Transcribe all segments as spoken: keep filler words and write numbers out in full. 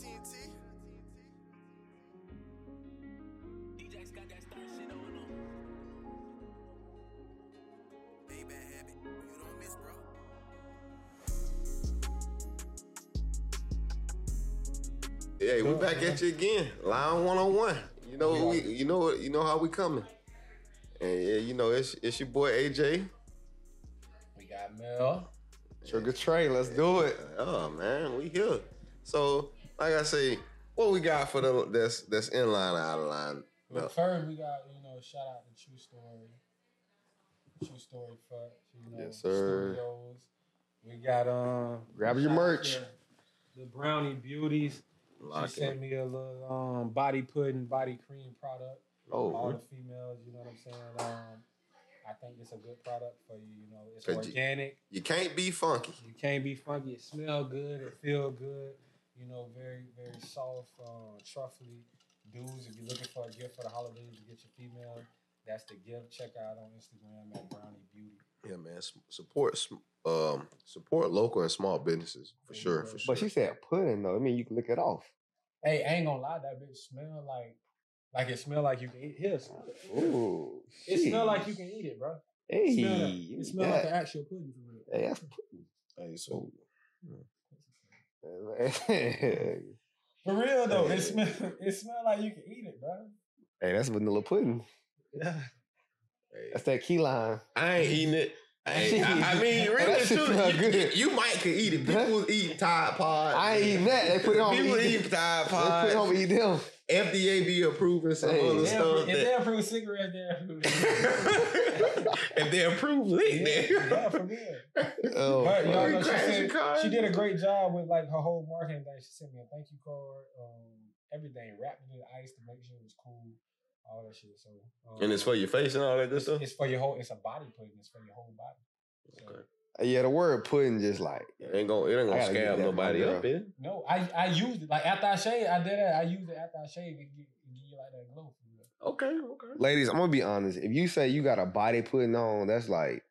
T N T. D J's got that star shit on them. Big bad habit, you don't miss, bro. Hey, we back at you again. Line one oh one. You know yeah. we, you know you know how we coming. And yeah, you know it's it's your boy A J. We got Mel. Trigger Train, let's do it. Oh man, we here. So, like I say, what we got for the that's that's in line or out of line? Well, no. First we got, you know, shout out to True Story. True Story Fuck, you know, yes, sir. Studios. We got um grab your merch. The Brownie Beauties. Lock she sent it. me a little um, body pudding, body cream product. Oh, all the females, you know what I'm saying? Um, I think it's a good product for you. You know, it's organic. You, you can't be funky. You can't be funky. It smells good. It feels good. You know, very, very soft, uh, truffly. Dudes, if you're looking for a gift for the holidays to get your female, that's the gift. Check out on Instagram at Brownie Beauty. Yeah, man. S- support. Sm- Um, support local and small businesses for sure, for sure. But she said pudding though. I mean, you can lick it off. Hey, I ain't gonna lie, that bitch smell like, like it smell like you can eat it. Ooh, it geez. smell like you can eat it, bro. Hey, it smell, like, it smell like the actual pudding for real. Hey, that's pudding. Hey, so for real though, hey. it smell, it smell like you can eat it, bro. Hey, that's vanilla pudding. Yeah, hey. That's that key lime. I ain't eating it. Hey, I, I mean, really, too, you, you might could eat it. People eat Tide Pods. I ain't eating that. They put it on People me. eat Tide Pods. They put it on me, eat them. F D A be approving some hey, other they stuff. Approve, that, if they approve cigarettes, they approve. If they approve lit, then. Yeah, yeah, for real. Oh, but, y'all know, she, said, she did a great job with like her whole marketing thing. She sent me a thank you card, um, everything wrapped in the ice to make sure it was cool. All that shit. So, um, and it's for your face and all that good stuff? It's for your whole, it's a body pudding. It's for your whole body. So, okay. Yeah, the word pudding just like. It ain't gonna, it ain't gonna scab nobody up in. No, I, I used it. Like after I shave, I did that. I used it after I shave. It give you like that glow. Okay, okay. Ladies, I'm gonna be honest. If you say you got a body pudding on, that's like,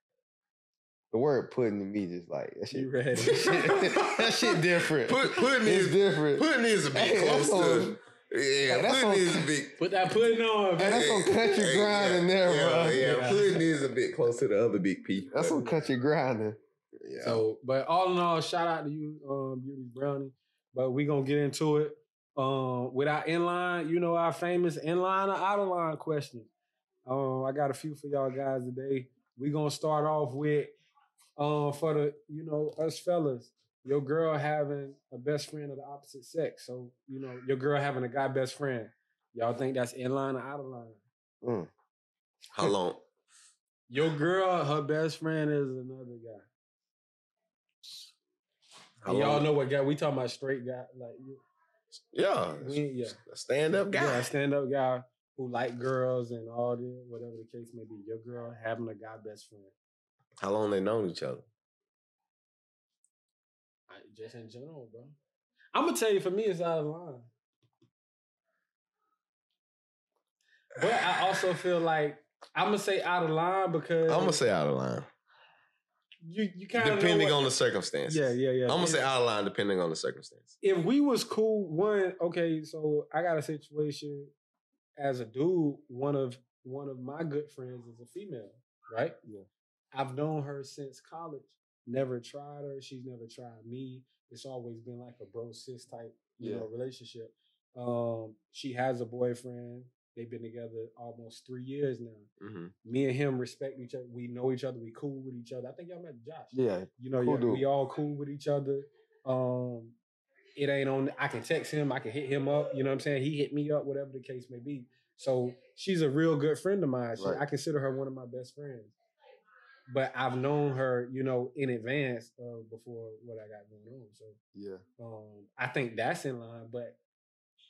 the word pudding to me just like, that shit, you ready? That shit different. Put, pudding is different. Pudding is a bit close to. Yeah, hey, pudding is a bit. Put that pudding on. Hey, that's some country hey, grinding yeah, there, yeah, bro. Yeah, yeah, pudding is a bit close to the other big P. That's some country grinding. Yeah. So, but all in all, shout out to you, um, Beauty Brownie. But we gonna get into it um, with our inline. You know our famous inline or out of line question. Um, I got a few for y'all guys today. We gonna start off with um, for the you know us fellas. Your girl having a best friend of the opposite sex. So, you know, your girl having a guy best friend. Y'all think that's in line or out of line? Mm. How long? Your girl, her best friend is another guy. Y'all know what guy. We talking about straight guy. like Yeah. We, yeah. A stand-up guy. Yeah, a stand-up guy who like girls and all that, whatever the case may be. Your girl having a guy best friend. How long they known each other? I, just in general, bro. I'm gonna tell you, for me, it's out of line. But I also feel like I'm gonna say out of line because I'm gonna say out of line. You you kind of depending on the circumstances. Yeah, yeah, yeah. I'm gonna say out of line depending on the circumstances. If we was cool, one okay. So I got a situation as a dude. One of one of my good friends is a female, right? Yeah. I've known her since college. Never tried her. She's never tried me. It's always been like a bro sis type, you yeah. know, relationship. Um, she has a boyfriend. They've been together almost three years now. Mm-hmm. Me and him respect each other. We know each other. We cool with each other. I think y'all met Josh. Yeah, you know, cool yeah, we all cool with each other. Um, it ain't on. I can text him. I can hit him up. You know what I'm saying? He hit me up. Whatever the case may be. So she's a real good friend of mine. She, right. I consider her one of my best friends. But I've known her, you know, in advance uh, before what I got going on. So yeah, um, I think that's in line. But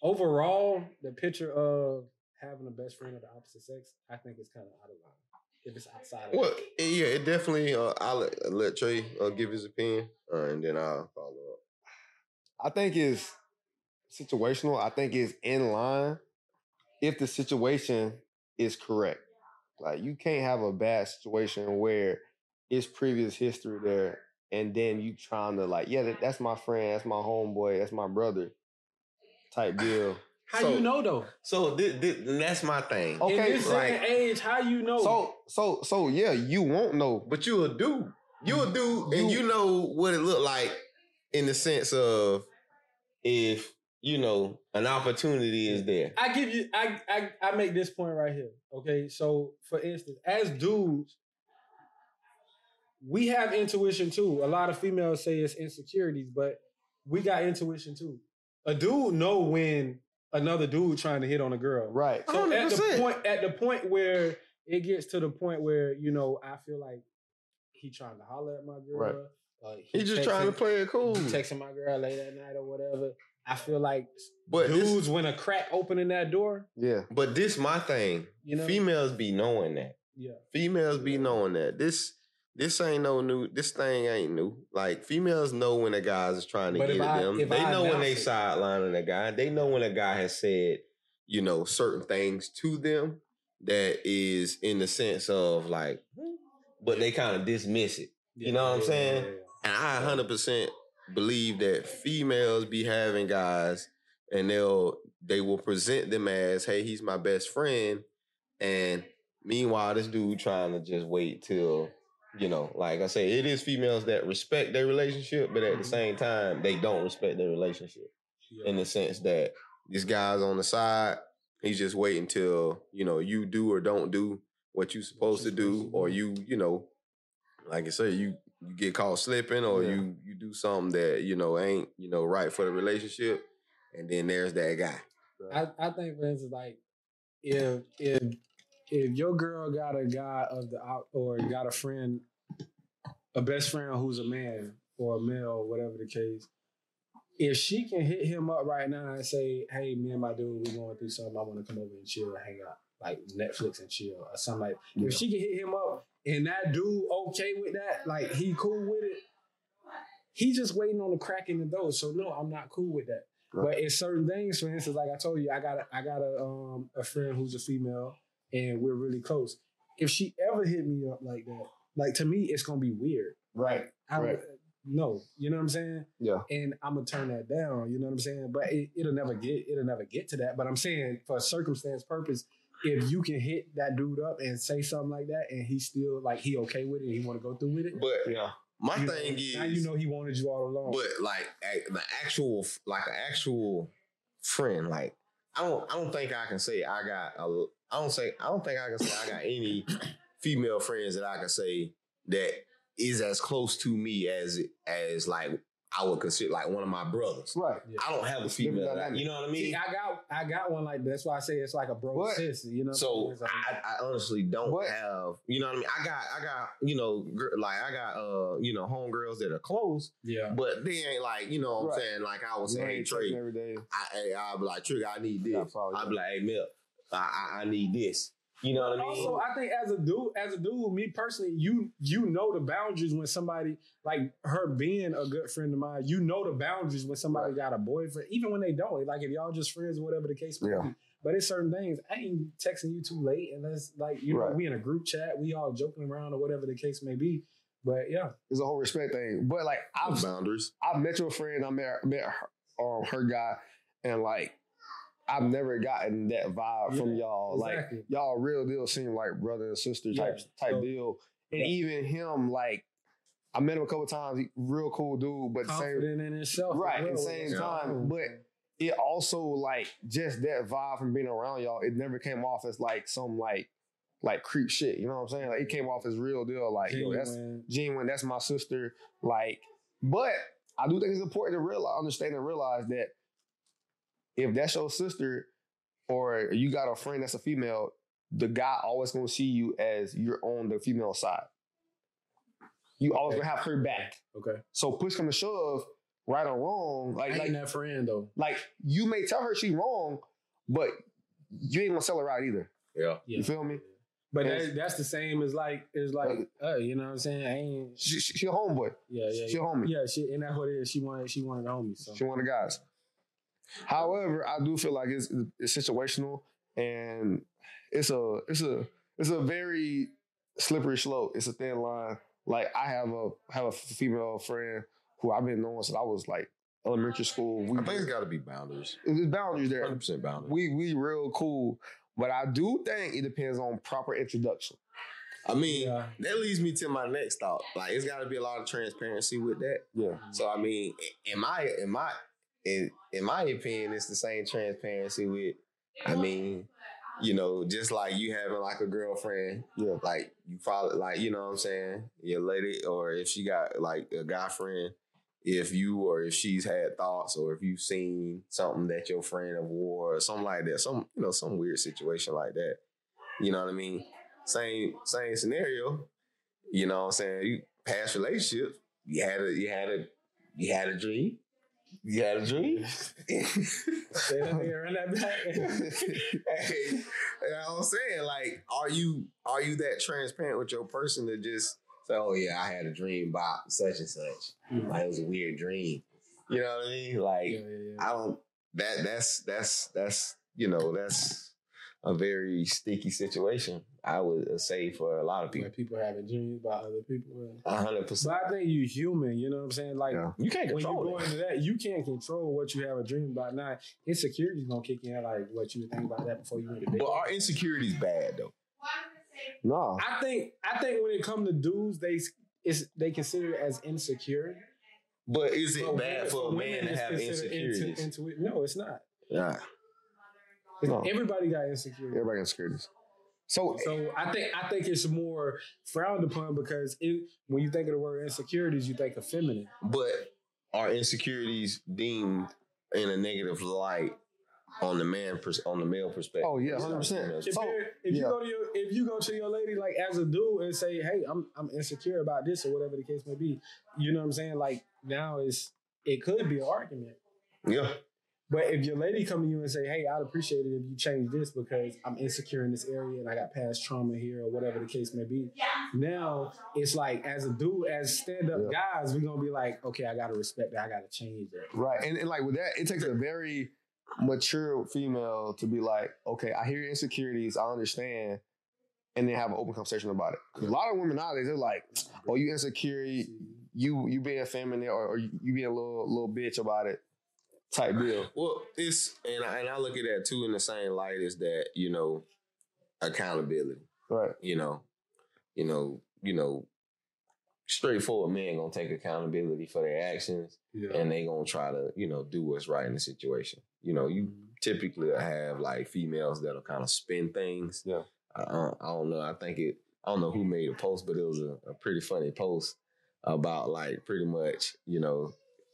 overall, the picture of having a best friend of the opposite sex, I think it's kind of out of line. If it's outside of well, it. yeah, it definitely. Uh, I'll let Trey uh, give his opinion, uh, and then I'll follow up. I think it's situational. I think it's in line if the situation is correct. Like, you can't have a bad situation where it's previous history there and then you trying to, like, yeah, that, that's my friend, that's my homeboy, that's my brother. type deal. How so, you know though? So th- th- that's my thing. Okay, in this like, age, how you know? So so so yeah, you won't know, but you'll do. You'll do, and you know what it looked like in the sense of if you know an opportunity is there. I give you. I I I make this point right here. Okay, so for instance, as dudes, we have intuition too. A lot of females say it's insecurities, but we got intuition too. A dude know when another dude trying to hit on a girl. Right. So one hundred percent. At the point at the point where it gets to the point where, you know, I feel like he trying to holler at my girl. Right. Uh, he, he just trying to play it cool. Texting my girl late at night or whatever. I feel like but dudes, when a crack opening that door. Yeah. But this my thing. You know? Females be knowing that. Yeah. Females yeah. be knowing that. This... This ain't no new, this thing ain't new. Like, females know when a guys is trying to but get at I, them. They I know when they sidelining a guy. They know when a guy has said, you know, certain things to them that is in the sense of, like, but they kind of dismiss it. You yeah, know what yeah, I'm saying? Yeah, yeah. And I one hundred percent believe that females be having guys and they'll, they will present them as, hey, he's my best friend. And meanwhile, this dude trying to just wait till... You know, like I say, it is females that respect their relationship, but at the same time, they don't respect their relationship yeah. in the sense that this guy's on the side. He's just waiting till, you know, you do or don't do what you're supposed to do, or you, you know, like I say, you, you get caught slipping or yeah. you, you do something that, you know, ain't, you know, right for the relationship. And then there's that guy. I, I think, for instance, like, if, if, If your girl got a guy of the or got a friend, a best friend who's a man or a male or whatever the case, if she can hit him up right now and say, "Hey, me and my dude, we going through something. I want to come over and chill and hang out, like Netflix and chill or something." Like, yeah. if she can hit him up and that dude okay with that, like he cool with it, he just waiting on the crack in the door. So no, I'm not cool with that. Right. But in certain things, for instance, like I told you, I got a, I got a um a friend who's a female. And we're really close. If she ever hit me up like that, like to me, it's gonna be weird. Right. I right. No, you know what I'm saying? Yeah. And I'm gonna turn that down. You know what I'm saying? But it, it'll never get it'll never get to that. But I'm saying for circumstance purpose, if you can hit that dude up and say something like that, and he's still like he okay with it, and he want to go through with it. But yeah, my thing know, is now you know he wanted you all along. But like the actual like an actual friend, like I don't I don't think I can say I got a. I don't say I don't think I can say I got any female friends that I can say that is as close to me as as like I would consider like one of my brothers. Right. Yeah. I don't have a female. Like, you know what I mean? See, I got I got one like that. That's why I say it's like a bro but, sis. You know. So I, mean? I, I honestly don't but, have. You know what I mean? I got I got you know like I got uh you know homegirls that are close. Yeah. But they ain't like you know what right. I'm saying like I would say hey Trey every day. I I'll be like Trigger I need this. I'll be like hey Mel. I, I need this. You know what I mean? Also, I think as a dude, as a dude, me personally, you you know the boundaries when somebody, like her being a good friend of mine, you know the boundaries when somebody right. got a boyfriend, even when they don't. Like if y'all just friends or whatever the case may yeah. be. But it's certain things. I ain't texting you too late unless like you right. know we in a group chat, we all joking around or whatever the case may be. But yeah. It's a whole respect thing. But like I've boundaries. I met your friend, I met met her, um, her guy, and like I've never gotten that vibe yeah, from y'all. Exactly. Like y'all real deal seem like brother and sister type yeah, type so, deal. And yeah. even him, like I met him a couple times. He, real cool dude, but confident same, in himself, right? At the same yeah. time, but it also like just that vibe from being around y'all. It never came off as like some like like creep shit. You know what I'm saying? Like it came off as real deal. Like genuine. Yo, that's genuine. That's my sister. Like, but I do think it's important to realize, understand, and realize that. If that's your sister or you got a friend that's a female, the guy always going to see you as you're on the female side. You okay. always going to have her back. Okay. So push come to shove, right or wrong. Like, I ain't like, that friend, though. Like, you may tell her she wrong, but you ain't going to sell her out either. Yeah. yeah. You feel me? But that, that's the same as like, it's like, uh, you know what I'm saying? I ain't... She, she, she a homeboy. Yeah, yeah. She a yeah. homie. Yeah, she, and that's what it is. She wanted, she wanted the homies. So. She wanted the guys. However, I do feel like it's, it's situational, and it's a it's a it's a very slippery slope. It's a thin line. Like I have a have a female friend who I've been knowing since I was like elementary school. We, I think it's got to be boundaries. It's boundaries there. one hundred percent boundaries. We, we real cool. But I do think it depends on proper introduction. I mean, yeah. that leads me to my next thought. Like, it's got to be a lot of transparency with that. Yeah. So, I mean, in my, in my, in, in my opinion, it's the same transparency with, I mean, you know, just like you having, like, a girlfriend. Yeah. Like, you probably, like, you know what I'm saying? Your lady, or if she got, like, a guy friend, if you or if she's had thoughts or if you've seen something that your friend wore or something like that, some, you know, some weird situation like that. You know what I mean? Same same scenario, you know what I'm saying? You past relationships, you had a you had a you had a dream. You had a dream. Hey, you know what I'm saying? Like, are you are you that transparent with your person to just say, oh yeah, I had a dream about such and such. Mm-hmm. Like, it was a weird dream. You know what I mean? Like yeah, yeah, yeah. I don't that that's that's that's you know, that's a very sticky situation, I would say, for a lot of people. Like, people having dreams about other people. A hundred percent. But I think you're human, you know what I'm saying? Like, yeah. you can't control when you go into that, you can't control what you have a dream about. Now, insecurity's gonna kick in, like what you would think about that before you went to bed. But are insecurities bad though? No. I think I think when it comes to dudes, they it's, they consider it as insecure. But is it so bad for a man to have insecurities? Into, into it? No, it's not. Nah. No. Everybody got insecurities. Everybody got insecurities. So, so I think I think it's more frowned upon because it, when you think of the word insecurities, you think of feminine. But are insecurities deemed in a negative light on the man pers- on the male perspective? Oh yeah, hundred percent. If, so, if you yeah. go to your if you go to your lady like as a dude and say, hey, I'm I'm insecure about this or whatever the case may be, you know what I'm saying? Like now it's it could be an argument. Yeah. But if your lady come to you and say, hey, I'd appreciate it if you change this because I'm insecure in this area and I got past trauma here or whatever the case may be. Yeah. Now, it's like, as a dude, as stand-up yeah. guys, we're going to be like, okay, I got to respect that. I got to change that. Right. And, and like with that, it takes a very mature female to be like, okay, I hear your insecurities. I understand. And then have an open conversation about it. Because a lot of women nowadays, they're like, oh, you insecure. You you being feminine or, or you being a little, little bitch about it. Type deal. Well, it's and I, and I look at that too in the same light as that, you know, accountability. Right. You know, you know, you know, straightforward men gonna take accountability for their actions, yeah. and they gonna try to, you know, do what's right in the situation. You know, you mm-hmm. typically have like females that'll kind of spin things. Yeah. I, I, I don't know. I think it. I don't know who made a post, but it was a, a pretty funny post about like pretty much, you know,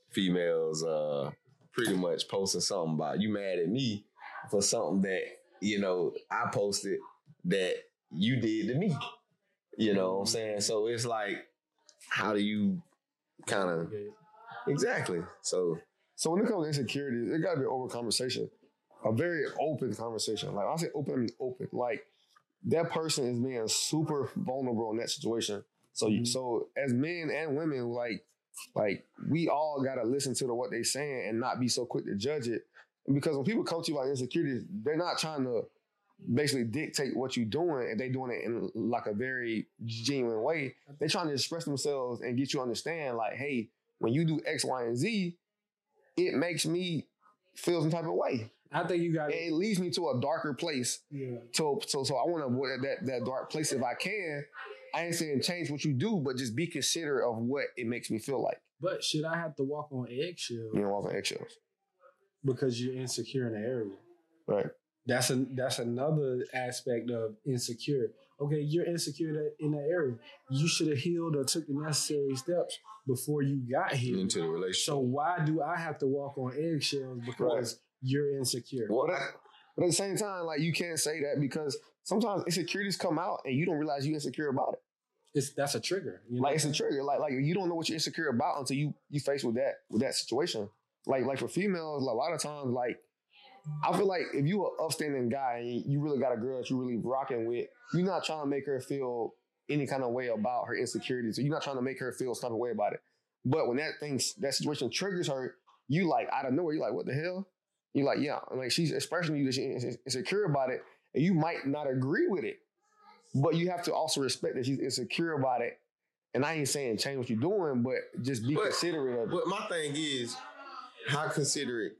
females. uh Pretty much posting something about you mad at me for something that, you know, I posted that you did to me. You know what I'm saying? So it's like, how do you kind of... Exactly. So so when it comes to insecurities, it got to be an open conversation. A very open conversation. Like, I say open, I mean open. Like, that person is being super vulnerable in that situation. So you, so as men and women, like, Like, we all got to listen to the, what they saying and not be so quick to judge it. Because when people come to you about insecurities, they're not trying to basically dictate what you're doing, and they're doing it in, like, a very genuine way. They're trying to express themselves and get you to understand, like, hey, when you do X, Y, and Z, it makes me feel some type of way. I think you got it. It leads me to a darker place. Yeah. So, so, so I want to avoid that, that dark place if I can. I ain't saying change what you do, but just be considerate of what it makes me feel like. But should I have to walk on eggshells? You don't walk on eggshells. Because you're insecure in the area. Right. That's a, that's another aspect of insecure. Okay, you're insecure in that area. You should have healed or took the necessary steps before you got here. Into the relationship. So why do I have to walk on eggshells because right. you're insecure? Well, that, but at the same time, like, you can't say that because... Sometimes insecurities come out and you don't realize you're insecure about it. It's that's a trigger. You know? Like, it's a trigger. Like, like you don't know what you're insecure about until you you face with that with that situation. Like, like for females, a lot of times, like, I feel like if you an upstanding guy and you really got a girl that you really rocking with, you're not trying to make her feel any kind of way about her insecurities. Or you're not trying to make her feel some kind of way about it. But when that thing, that situation triggers her, you like out of nowhere, you're like, what the hell? You're like, yeah. And like, she's expressing to you that she's insecure about it. And you might not agree with it, but you have to also respect that she's insecure about it. And I ain't saying change what you're doing, but just be but, considerate of it. But my thing is, how considerate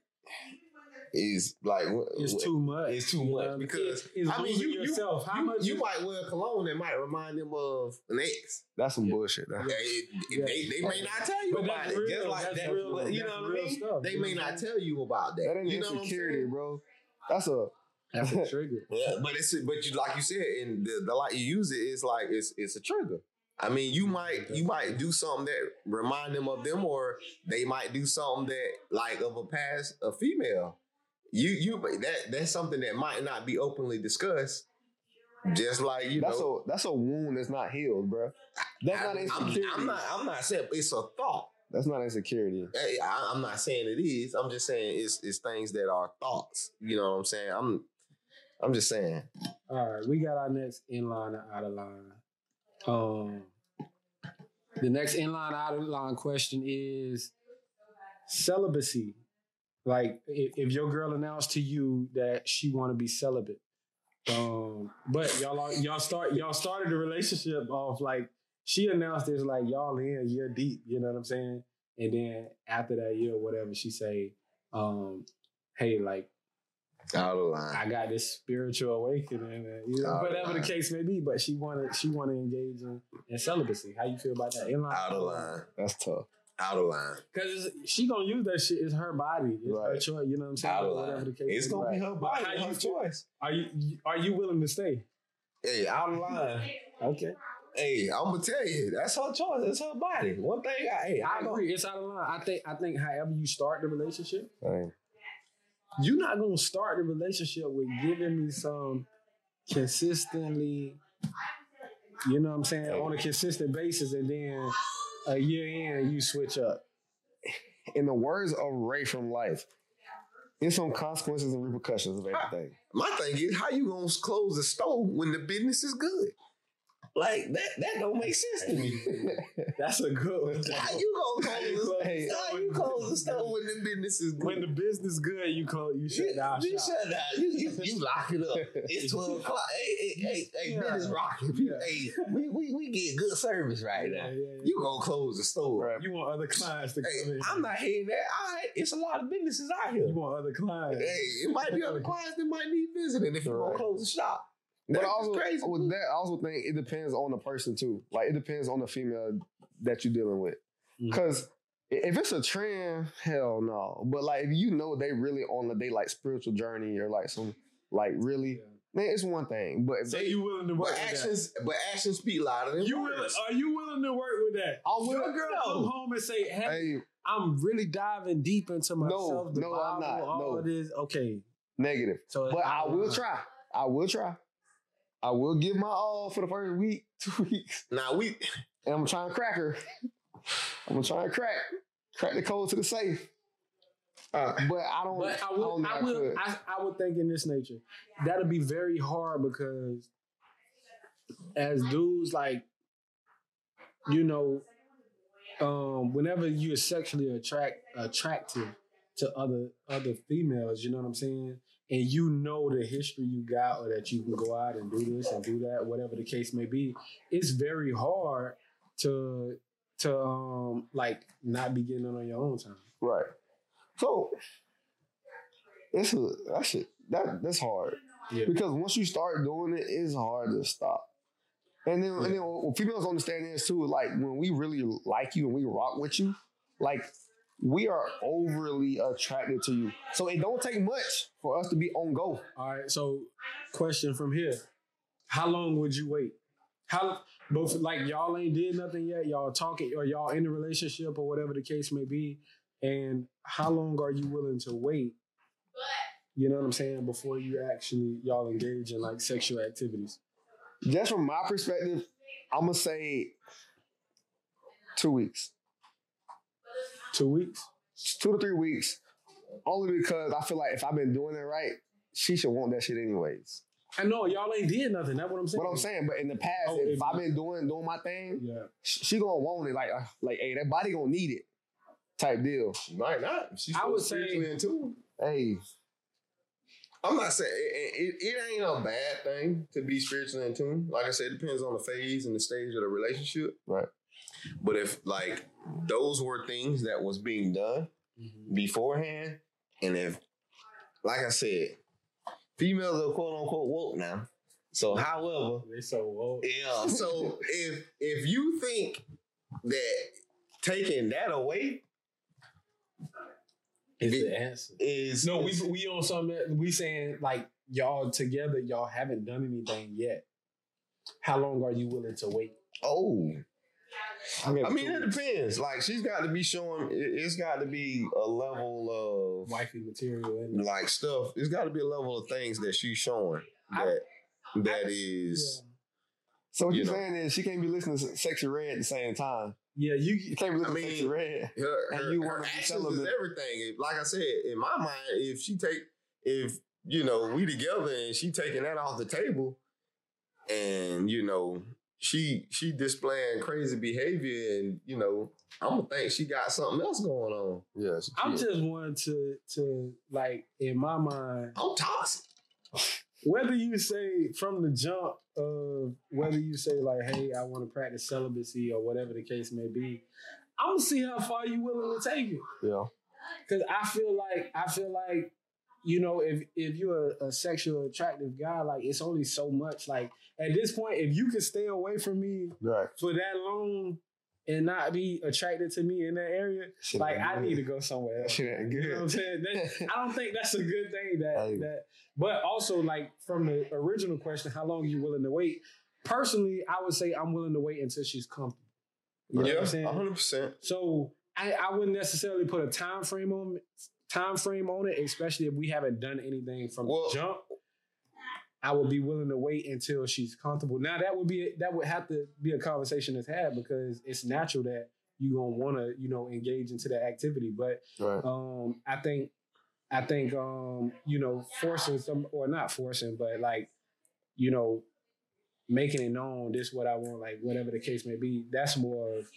is like what, it's what, too much. It's too much um, because it, I mean, you yourself. You, how much you, you might wear cologne that might remind them of an ex. That's some yeah. bullshit. Though. Yeah, it, yeah. They, they may not tell you but about it. Real, just like that, real, but, you know what I mean. Stuff, they may not tell you about that. That ain't you know insecurity, bro. That's a that's a trigger. Yeah, but it's a, but you like you said, and the, the light you use it is like it's it's a trigger. I mean, you might you might do something that remind them of them, or they might do something that like of a past a female. You you that that's something that might not be openly discussed. Just like you that's know, that's a that's a wound that's not healed, bro. That's I, not insecurity. I'm, I'm not I'm not saying it's a thought. That's not insecurity. I, I, I'm not saying it is. I'm just saying it's it's things that are thoughts. You know what I'm saying? I'm I'm just saying. All right, we got our next in line and out of line. Um, the next inline out of line question is celibacy. Like if, if your girl announced to you that she want to be celibate, um, but y'all y'all start y'all started the relationship off like she announced this like y'all in a year deep, you know what I'm saying? And then after that year, or whatever, she say, um, "Hey, like." Out of line. I got this spiritual awakening, man. You know, whatever the case may be, but she wanted she wanted to engage in, in celibacy. How you feel about that? In line, out of line. That's tough. Out of line. Because she gonna use that shit. It's her body. It's right. her choice. You know what I'm saying? Out of whatever line. The case it's is, gonna right. be her body. How her choice. Are you are you willing to stay? Hey, out of line. Okay. Hey, I'm gonna tell you, that's her choice. It's her body. One thing. I, hey, I, I agree. Know. It's out of line. I think. I think. However you start the relationship. Right. You're not going to start the relationship with giving me some consistently, you know what I'm saying, on a consistent basis, and then a year in, you switch up. In the words of Ray from Life, it's on consequences and repercussions of everything. I, my thing is, how you going to close the store when the business is good? Like, that that don't make sense to me. That's a good one. How you gonna close the hey, how you close the store when the business is good? When the business is good, you close you shut down. You shut down. You, you, you lock it up. It's twelve o'clock. Hey, hey, hey, yeah. hey, business rocking. Yeah. Hey, we, we we get good service right now. Yeah, yeah, yeah. You gonna close the store. Right. You want other clients to hey, come in. I'm not hating that. All right. It's a lot of businesses out here. You want other clients. Hey, it might be other clients that might need visiting if you're right. gonna close the shop. But also, crazy. With that, I also think it depends on the person, too. Like, it depends on the female that you're dealing with. Because mm-hmm. if it's a trend, hell no. But, like, if you know they really on the, they, like, spiritual journey or, like, some, like, really... Yeah. Man, it's one thing, but so they, you willing to work but with actions, that. But actions speak louder than you words. Willing, are you willing to work with that? I'm willing. Your girl no. come home and say, hey, hey, I'm really diving deep into myself. No, no, Bible, I'm not. All no. of this. Okay. Negative. So but I will not. try. I will try. I will give my all for the first week, two weeks. Nah, we... And I'm trying to crack her. I'm going to try and crack. Crack the code to the safe. Uh, but I don't... But I, would, I, don't I, would, I, I would think in this nature, that'll be very hard because as dudes, like, you know, um, whenever you're sexually attract attractive to other other females, you know what I'm saying? And you know the history you got, or that you can go out and do this and do that, whatever the case may be. It's very hard to to um like not be getting it on your own time. Right. So it's a that shit that that's hard yeah. because once you start doing it, it's hard to stop. And then yeah. and then what females understand is too, like when we really like you and we rock with you, like. We are overly attracted to you. So it don't take much for us to be on go. All right, so question from here. How long would you wait? How, both like y'all ain't did nothing yet, y'all talking, or y'all in a relationship or whatever the case may be, and how long are you willing to wait, you know what I'm saying, before you actually, y'all engage in like sexual activities? Just from my perspective, I'm gonna say two weeks. Two weeks? Two to three weeks. Only because I feel like if I've been doing it right, she should want that shit anyways. I know. Y'all ain't did nothing. That's what I'm saying. What I'm saying. But in the past, oh, if, if I've been doing doing my thing, yeah. she going to want it. Like, like, hey, that body going to need it type deal. Might not. She's I would say... Into. Hey. I'm not saying... It, it, it ain't a bad thing to be spiritually in tune. Like I said, it depends on the phase and the stage of the relationship. Right. But if, like, those were things that was being done, mm-hmm. beforehand. And if, like I said, females are quote unquote woke now. So, however, they so woke. Yeah. So if if you think that taking that away is the answer, is no, we we on something. We saying like y'all together, y'all haven't done anything yet. How long are you willing to wait? Oh. I mean, I mean it depends. Like, she's got to be showing. It's got to be a level of wifey material, and like stuff. It's got to be a level of things that she's showing that I, that I, is. Yeah. So what you you're know. saying is she can't be listening to Sexy Red at the same time. Yeah, you, you can't be listening I mean, to Sexy Red. Her, her, and you her actions is everything. Like I said, in my mind, if she take, if you know, we together and she taking that off the table, and you know. She she displaying crazy behavior, and you know I'm gonna think she got something else going on. Yes, yeah, I'm just wanting to to like in my mind. I'm toxic. Whether you say from the jump of whether you say like, hey, I want to practice celibacy or whatever the case may be, I'm gonna see how far you willing to take it. Yeah, because I feel like I feel like. You know, if if you're a, a sexually attractive guy, like it's only so much. Like at this point, if you can stay away from me right. for that long and not be attracted to me in that area, she like I good. need to go somewhere else. She ain't good. You know what I'm saying? That, I don't think that's a good thing. That I, that, but also like from the original question, how long are you willing to wait? Personally, I would say I'm willing to wait until she's comfortable. You yeah, know what I'm saying? one hundred percent. So I, I wouldn't necessarily put a time frame on. Time frame on it, especially if we haven't done anything from well, the jump, I would be willing to wait until she's comfortable. Now that would be that would have to be a conversation that's had because it's natural that you gonna want to you know engage into that activity. But right. um, I think I think um, you know forcing some or not forcing, but like you know making it known this is what I want, like whatever the case may be. That's more of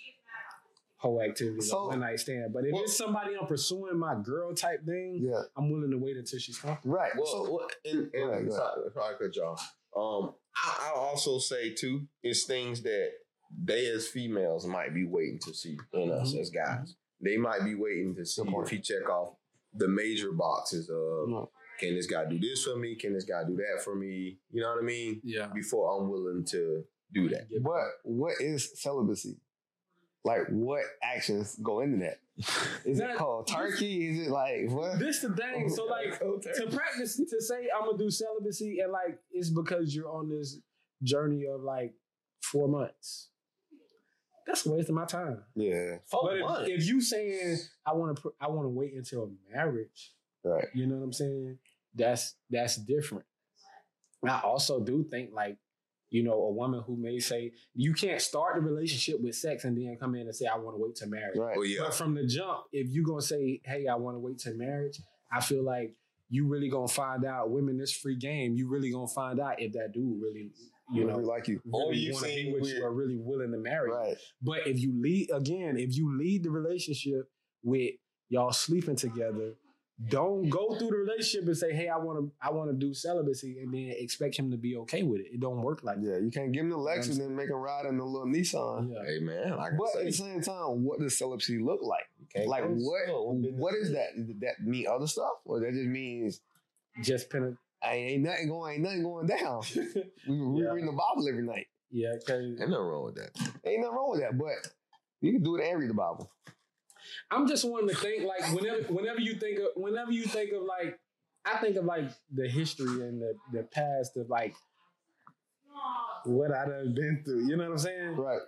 whole activity, so, like one night stand. But if well, it's somebody I'm pursuing my girl type thing, yeah. I'm willing to wait until she's comfortable. Right. Well, so, well and, and right, sorry, sorry, good y'all. Um, I, I also say too, it's things that they as females might be waiting to see in mm-hmm. us as guys. Mm-hmm. They might be waiting to see if you check off the major boxes of mm-hmm. can this guy do this for me? Can this guy do that for me? You know what I mean? Yeah. Before I'm willing to do that. But what is celibacy? Like, what actions go into that? Is that, it called turkey? Is it like, what? This the thing. So, like, to practice, to say I'm going to do celibacy, and, like, it's because you're on this journey of, like, four months. That's a waste of my time. Yeah. Four but months. If, if you saying, I want to pr- I want to wait until marriage, right? You know what I'm saying? That's that's different. I also do think, like, you know, a woman who may say, you can't start the relationship with sex and then come in and say, I want to wait till marriage. Right. Oh, yeah. But from the jump, if you're going to say, hey, I want to wait till marriage, I feel like you really going to find out, women, this free game, you really going to find out if that dude really, you really know, like you. Really or you want to be with weird. you or really willing to marry. Right. But if you lead, again, if you lead the relationship with y'all sleeping together, don't go through the relationship and say, hey, I want to I want to do celibacy and then expect him to be okay with it. It don't work like that. Yeah, you can't give him the Lexus and then make a ride in the little Nissan. Yeah. Hey, man. Like but at the same time, what does celibacy look like? Okay, like, what, what is that? Does that mean other stuff? Or that just means... Just pen- I ain't nothing going, ain't nothing going down. we we yeah. reading the Bible every night. Yeah, okay. Ain't nothing wrong with that. Ain't nothing wrong with that, but you can do it and read the Bible. I'm just wanting to think like whenever, whenever you think of, whenever you think of like, I think of like the history and the, the past of like what I done been through. You know what I'm saying? Right.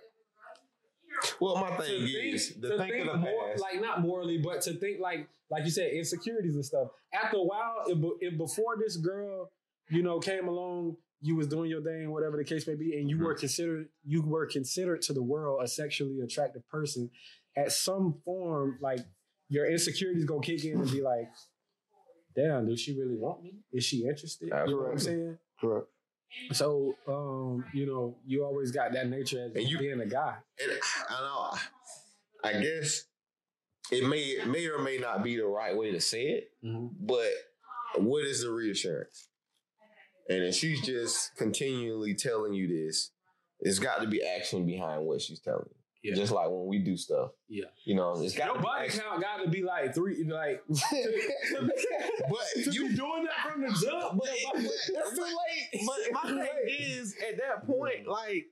Well, my thing is to think more like not morally, but to think like like you said, insecurities and stuff. After a while, if, if before this girl, you know, came along, you was doing your thing, whatever the case may be, and you were considered you were considered to the world a sexually attractive person. At some form, like, your insecurities gonna kick in and be like, damn, does she really want me? Is she interested? That's you know right. what I'm saying? Correct. So, um, you know, you always got that nature as and you, being a guy. And I, I know, I guess it may, it may or may not be the right way to say it, mm-hmm. but what is the reassurance? And if she's just continually telling you this, there's got to be action behind what she's telling you. Yeah. Just like when we do stuff. Yeah. You know, it's got your body like, count gotta be like three, like to, to, but to you doing that from the jump. But it, like, it's too late. But my thing is at that point, like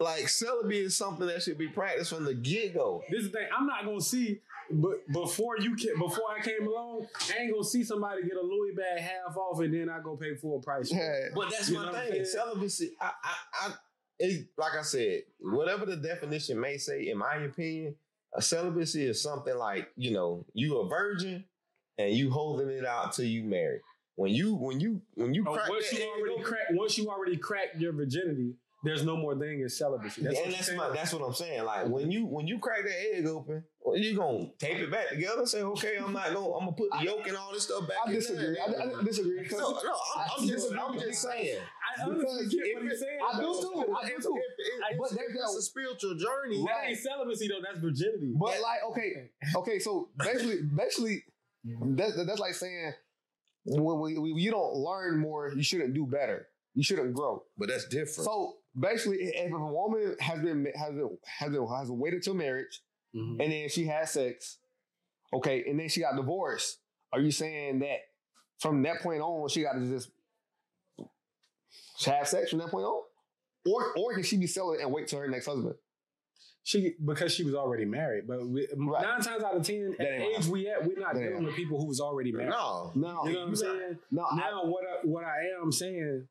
like celibacy is something that should be practiced from the get-go. This is the thing, I'm not gonna see, but before you can, before I came along, I ain't gonna see somebody get a Louis bag half off and then I go pay full price. Yeah. But that's you my thing. Celibacy, I I, I It, like I said, whatever the definition may say, in my opinion, a celibacy is something like, you know, you a virgin and you holding it out till you married. When you when you when you oh, crack once that, you already crack once you already cracked your virginity, there's no more thing as celibacy. That's and that's my, that's what I'm saying. Like when you when you crack that egg open, well, you gonna tape it back together and say, okay, I'm not gonna I'm gonna put the yolk and all this stuff back. I disagree. I, I disagree. No, no, I'm, I'm just I'm just saying. I because get what you're saying. I do too. I do too. But that's a spiritual journey. That right. ain't celibacy though. That's virginity. But yeah. like, okay, okay. So basically, basically, that's that's like saying when, when, when you don't learn more, you shouldn't do better. You shouldn't grow. But that's different. So basically, if a woman has been has been, has, been, has waited till marriage, mm-hmm. and then she had sex, okay, and then she got divorced. Are you saying that from that point on, she got to just have sex from that point on, or or can she be celibate and wait till her next husband? She because she was already married, but we, right. nine times out of ten, at the age we at, we're not that dealing with people who was already married. No, no, you know what I'm not, saying. No, now I, what I, what I am saying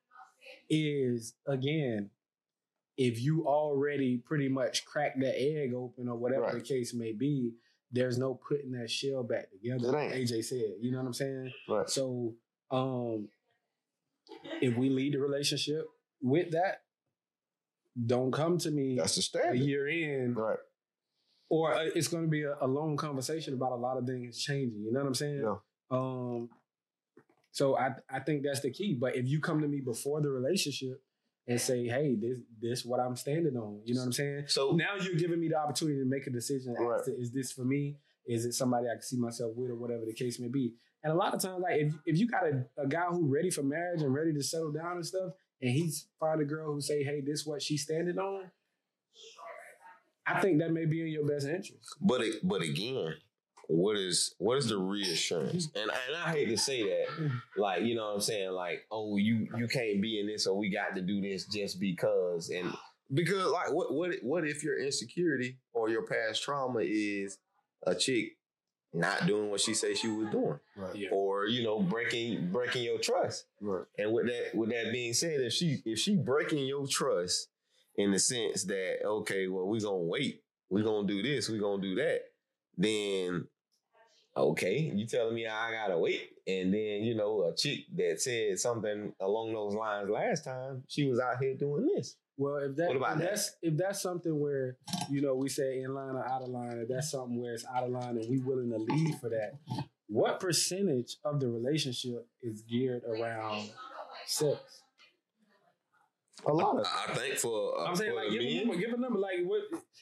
is again, if you already pretty much cracked that egg open or whatever right. the case may be, there's no putting that shell back together. Like A J said, you know what I'm saying? Right. So, um. if we lead the relationship with that, don't come to me That's the standard. a year in. Right. Or a, it's going to be a, a long conversation about a lot of things changing. You know what I'm saying? Yeah. Um, so I, I think that's the key. But if you come to me before the relationship and say, hey, this this what I'm standing on. You know what I'm saying? So now you're giving me the opportunity to make a decision. Right. As to, is this for me? Is it somebody I can see myself with or whatever the case may be? And a lot of times, like, if, if you got a, a guy who's ready for marriage and ready to settle down and stuff, and he's find a girl who say, hey, this is what she's standing on, I think that may be in your best interest. But it, but again, what is what is the reassurance? And, and I hate to say that. Like, you know what I'm saying? Like, oh, you, you can't be in this or we got to do this just because. And because, like, what what what if your insecurity or your past trauma is a chick not doing what she said she was doing, right. yeah. or you know, breaking breaking your trust. Right. And with that, with that being said, if she if she breaking your trust in the sense that okay, well, we're gonna wait, we're gonna do this, we're gonna do that, then okay, you telling me I gotta wait? And then you know, a chick that said something along those lines last time, she was out here doing this. Well, if that, if that's that? if that's something where, you know, we say in line or out of line, if that's something where it's out of line and we willing to lead for that, what percentage of the relationship is geared around sex? A lot of I, I think for uh, I'm saying for like give a, number, give a number like what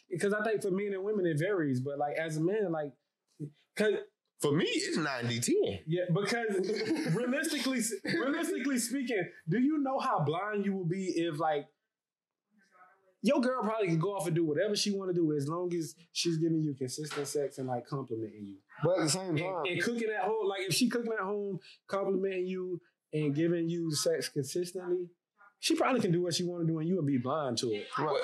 because I think for men and women it varies, but like as a man, like cause for me, it's ninety ten. Yeah, because realistically realistically speaking, do you know how blind you will be if like your girl probably can go off and do whatever she want to do as long as she's giving you consistent sex and, like, complimenting you. But at the same time... And, and cooking at home. Like, if she cooking at home, complimenting you and giving you sex consistently, she probably can do what she want to do and you would be blind to it. Right.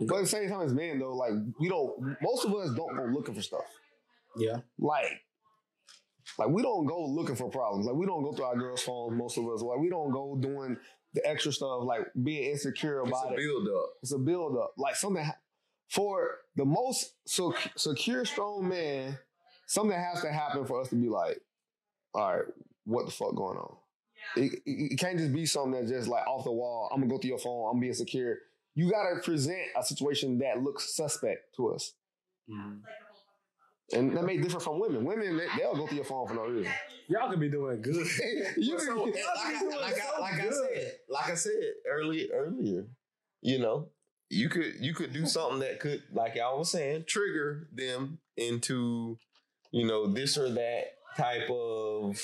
But at the same time as men, though, like, we don't... Most of us don't go looking for stuff. Yeah. Like, like, we don't go looking for problems. Like, we don't go through our girls' phones, most of us. Like, we don't go doing... the extra stuff, like being insecure about it. It's a build up. It's a build up. Like something ha- for the most sec- secure, strong man, something has to happen for us to be like, all right, what the fuck going on? Yeah. It, it, it can't just be something that's just like off the wall. I'm gonna go through your phone. I'm being secure. You gotta present a situation that looks suspect to us. Mm-hmm. And that may differ from women. Women, they, they'll go through your phone for no reason. Y'all could be doing good. you so, like, I, doing like, so I, like good. I said, like I said early, earlier, you know, you could you could do something that could, like y'all was saying, trigger them into, you know, this or that type of,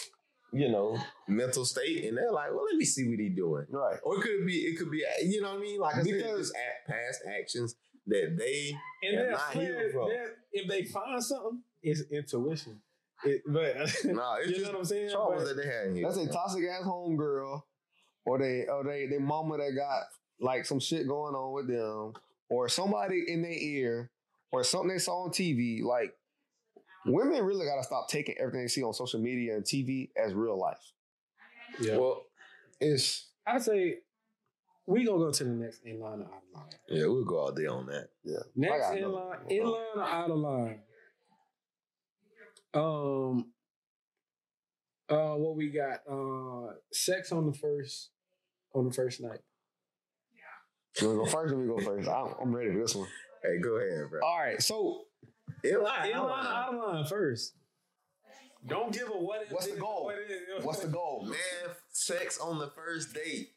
you know, mental state, and they're like, well, let me see what he's doing, right? Or it could be, it could be, you know what I mean? Like I because, said, just past actions that they and have not healed from. If they find something, it's intuition. It, but nah, it's you just know what I'm saying? Troubles that they had here. That's a toxic ass homegirl, or they or they they mama that got like some shit going on with them, or somebody in their ear, or something they saw on T V. Like, women really gotta stop taking everything they see on social media and T V as real life. Yeah. Well, it's I say we gonna go to the next in line or out of line. Yeah, we'll go all day on that. Yeah. Next in line, in line or out of line. Um, uh, what we got? Uh, sex on the first, on the first night. Yeah. You wanna go first or we go first? I'm, I'm ready for this one. Hey, go ahead, bro. All right, so in line, in line, out of line first. Don't give a what. What's the goal? What is. What's the goal, man? Sex on the first date.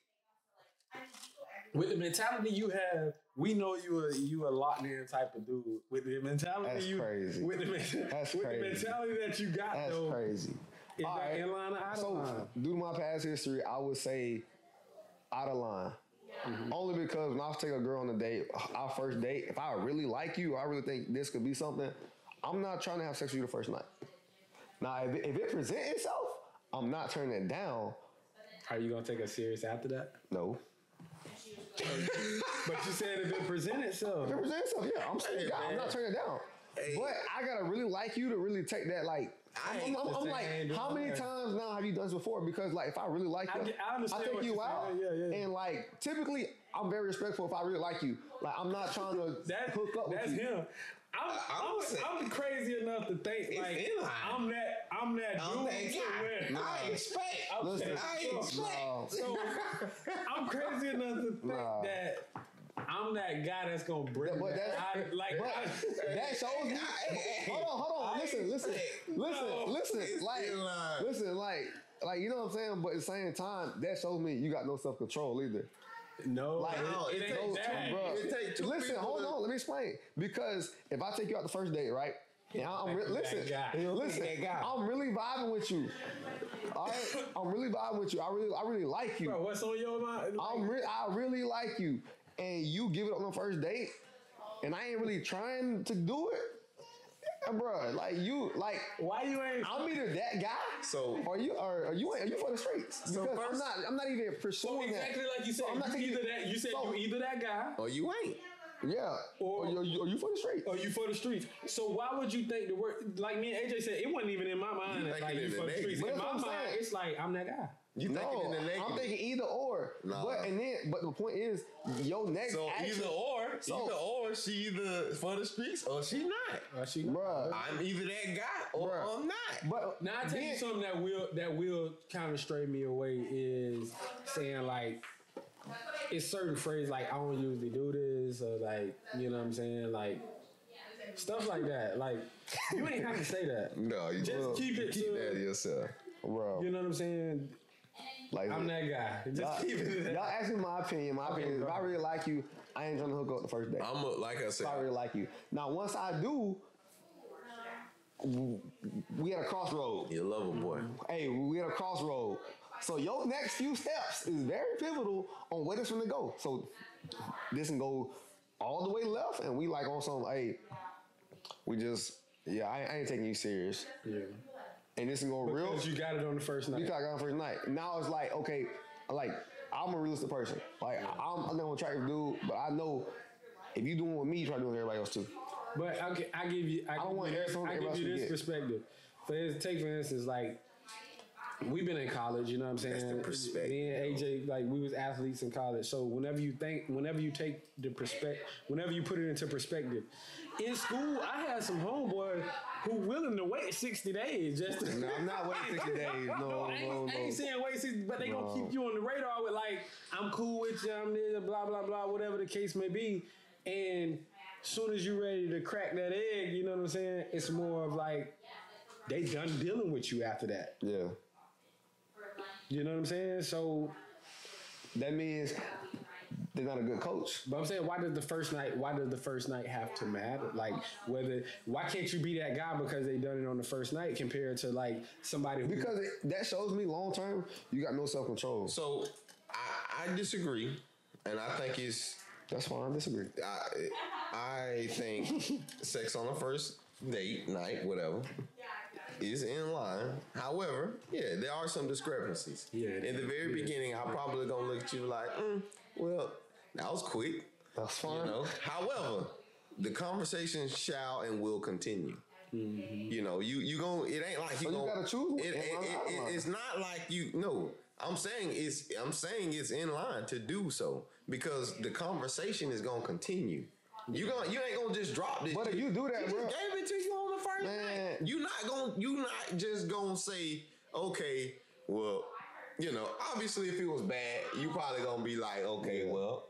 With the mentality you have, we know you a you a locked in type of dude. With the mentality That's you, crazy. With the, That's with crazy. the mentality that you got, That's though, crazy. Is All that right. in line or out so, of line? Due to my past history, I would say out of line. Mm-hmm. Only because when I take a girl on a date, our first date, if I really like you, I really think this could be something. I'm not trying to have sex with you the first night. Now, if it, if it presents itself, I'm not turning it down. Are you gonna take us serious after that? No. But you said if it presents itself, if it presents itself, yeah, I'm saying, hey, I'm not turning it down. Hey. But I gotta really like you to really take that. Like, I I'm, I'm, I'm like, how many there. times now have you done this before? Because like, if I really like you, I, I, I take you out, yeah, yeah, yeah. and like, typically, I'm very respectful. If I really like you, like, I'm not trying to that, hook up. That's with you. him. I'm, I'm, I'm, I'm crazy enough to think it's like I'm that I'm that I'm dude. That nah. I expect. I'm Listen, I expect. No. So I'm crazy enough to think nah. that I'm that guy that's gonna break. But that, I, like but I, that shows me. Hold on, hold on. I, listen, listen, listen, no, listen. Like, listen, like, like you know what I'm saying. But at the same time, that shows me you got no self control either. No, like, no, it, it, it ain't that. Two, it take two listen, hold to... on, let me explain. Because if I take you out the first date, right? And I'm re- listen, listen, I'm really vibing with you. All right, I'm really vibing with you. I really, I really like you. Bro, what's on your mind? Like, I'm, re- I really like you, and you give it up on the first date, and I ain't really trying to do it. Bro, like you, like why you ain't? I'm either that guy, so or you are, are you are you for the streets? Because so first, I'm not, I'm not even pursuing so exactly that. Like you said, so I'm not you either that. You said so, you either that guy, or you ain't. Yeah, or, or, you, or, you, or you for the streets? Or you for the streets? So why would you think the word? Like me and A J said, it wasn't even in my mind. You that, like you for the negative. streets. But in my mind, saying. it's like I'm that guy. You no, in the I'm thinking either or. Nah. But and then, but the point is, your next so action, either or, so, either or, she either for the streets or she not. Or she, bruh, I'm either that guy or bruh. I'm not. But now I tell then, you something that will that will kind of stray me away is saying like it's certain phrases like I don't usually do this or like you know what I'm saying like. Stuff like that. Like, you ain't have to say that. No, you just will. keep it keep to that yourself. Bro. You know what I'm saying? Like, I'm that guy. Just y'all, keep it. Y'all ask me my opinion. My okay, opinion is if I really like you, I ain't trying to hook up the first day. I'm a, like I said. If I really like you. Now, once I do, we at a crossroad. You love a boy. Hey, we at a crossroad. So your next few steps is very pivotal on where this one to go. So this can go all the way left, and we like on some, hey, we just, yeah, I, I ain't taking you serious. Yeah. And this is going real. Because you got it on the first night. Because I got it on the first night. Now it's like, okay, like, I'm a realistic person. Like, yeah. I'm, I'm not going to try to do, but I know if you doing with me, try doing with everybody else too. But I, I give you, I, I don't want you this, I give you this perspective. For take for instance, like, we've been in college, you know what I'm saying? That's the perspective. Me and A J, like, we was athletes in college. So whenever you think, whenever you take the perspective, whenever you put it into perspective. In school, I had some homeboys who willing to wait sixty days just to... No, I'm not waiting sixty days. No, no, no, I ain't, no, no. I ain't saying wait sixty, but they no. gonna keep you on the radar with, like, I'm cool with you, I'm this, blah, blah, blah, whatever the case may be. And as soon as you're ready to crack that egg, you know what I'm saying? It's more of, like, they done dealing with you after that. Yeah. You know what I'm saying? So that means they're not a good coach. But I'm saying, why does the first night? Why does the first night have to matter? Like, whether why can't you be that guy because they done it on the first night compared to like somebody who because it, that shows me long term you got no self control. So I, I disagree, and I think it's that's why I disagree. I, I think sex on the first date, night, whatever, is in line. However, yeah, there are some discrepancies. Yeah. In the very beginning, I'm probably going to look at you like, mm, well, that was quick. That's fine. You know? However, the conversation shall and will continue. Mm-hmm. You know, you you going it ain't like you, so you got to choose. It, it, it, it, it's not like you. No, I'm saying it's I'm saying it's in line to do so because the conversation is gonna continue. You gonna you ain't gonna just drop this. But if you do that, you bro, just gave it to you on the first man. night. You not gonna you not just gonna say okay. Well, you know, obviously if it was bad, you probably gonna be like okay, yeah. well.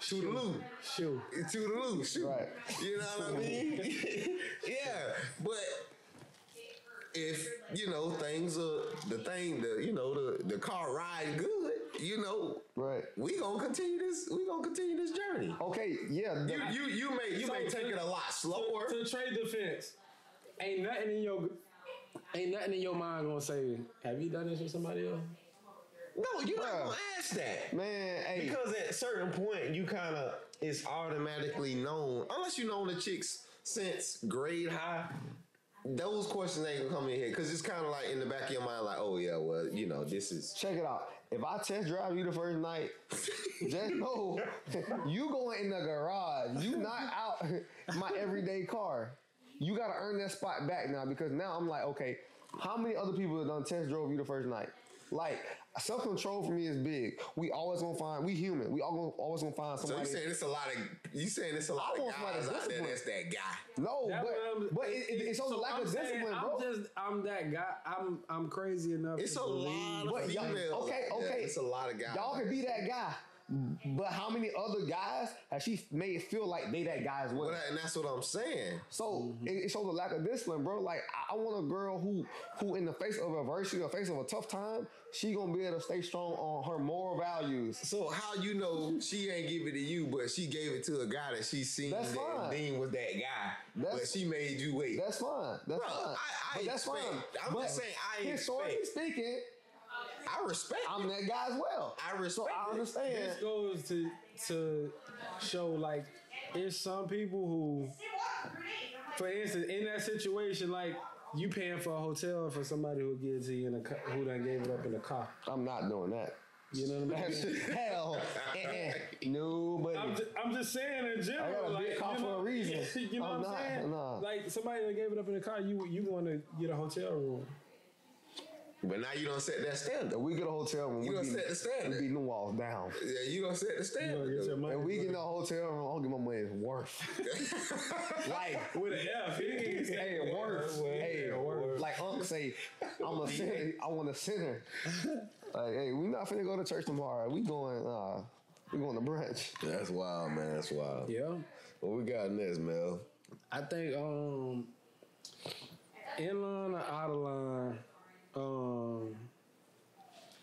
Shoot-a-loo. Shoot. Shoot-a-loo. Shoot. Right. You know what I mean? Yeah. But if, you know, things are, the thing, the you know, the, the car ride good, you know, right. we going to continue this, we going to continue this journey. Okay, yeah. The, you, you, you may, you so may take to, it a lot slower. To, to trade defense, ain't nothing in your, ain't nothing in your mind going to say, have you done this with somebody else? No, you're Bruh. not gonna ask that, man. Hey. Because at a certain point, you kind of it's automatically known. Unless you know the chicks since grade high, those questions ain't gonna come in here because it's kind of like in the back of your mind, like, oh yeah, well, you know, this is. Check it out. If I test drive you the first night, just know you going in the garage. You not out my everyday car. You gotta earn that spot back now because now I'm like, okay, how many other people have done test drove you the first night? Like, self-control for me is big. We always gonna find, we human. We all gonna, always gonna find somebody. So you saying it's a lot of, you saying it's a lot of guys out there that's that guy. No, that but, but it, it, it's so a lack I'm of saying, discipline, bro. I'm just, I'm that guy. I'm I'm crazy enough. It's to a lot of females. Okay, okay. Yeah, it's a lot of guys. Y'all can be that guy. But how many other guys has she made feel like they that guy as well? well and that's what I'm saying. So mm-hmm. it shows a lack of discipline, bro. Like I want a girl who, who in the face of adversity, or face of a tough time, she gonna be able to stay strong on her moral values. So how you know she ain't give it to you, but she gave it to a guy that she seen that's that Dean was that guy, that's, but she made you wait. That's fine. That's bro, fine. I, I but that's expect, fine. I'm but just saying. I historically speaking. I respect. I'm that guy as well. I respect. So I understand. This goes to to show like there's some people who, for instance, in that situation, like you paying for a hotel for somebody who gives you in a who done gave it up in a car. I'm not doing that. You know what I mean? Hell, uh-uh. no, but I'm, ju- I'm just saying in general, I got a like big car you know, for a reason. You know I'm what I'm not, saying? Nah. Like somebody that gave it up in a car, you you want to get a hotel room. But now you don't set that standard. We get a hotel room. You don't set the standard. We beat the walls down. Yeah, you don't set the standard. You get your money, and we get in a hotel room. I don't get my money's worth. Like with an F, he hey, worth. Hey, worth. Like Unc say, I'm a sinner. I want a sinner. Like, hey, we not finna go to church tomorrow. We going. Uh, we going to brunch. That's wild, man. That's wild. Yeah. What we got next, Mel? I think um, in line or out of line. Um,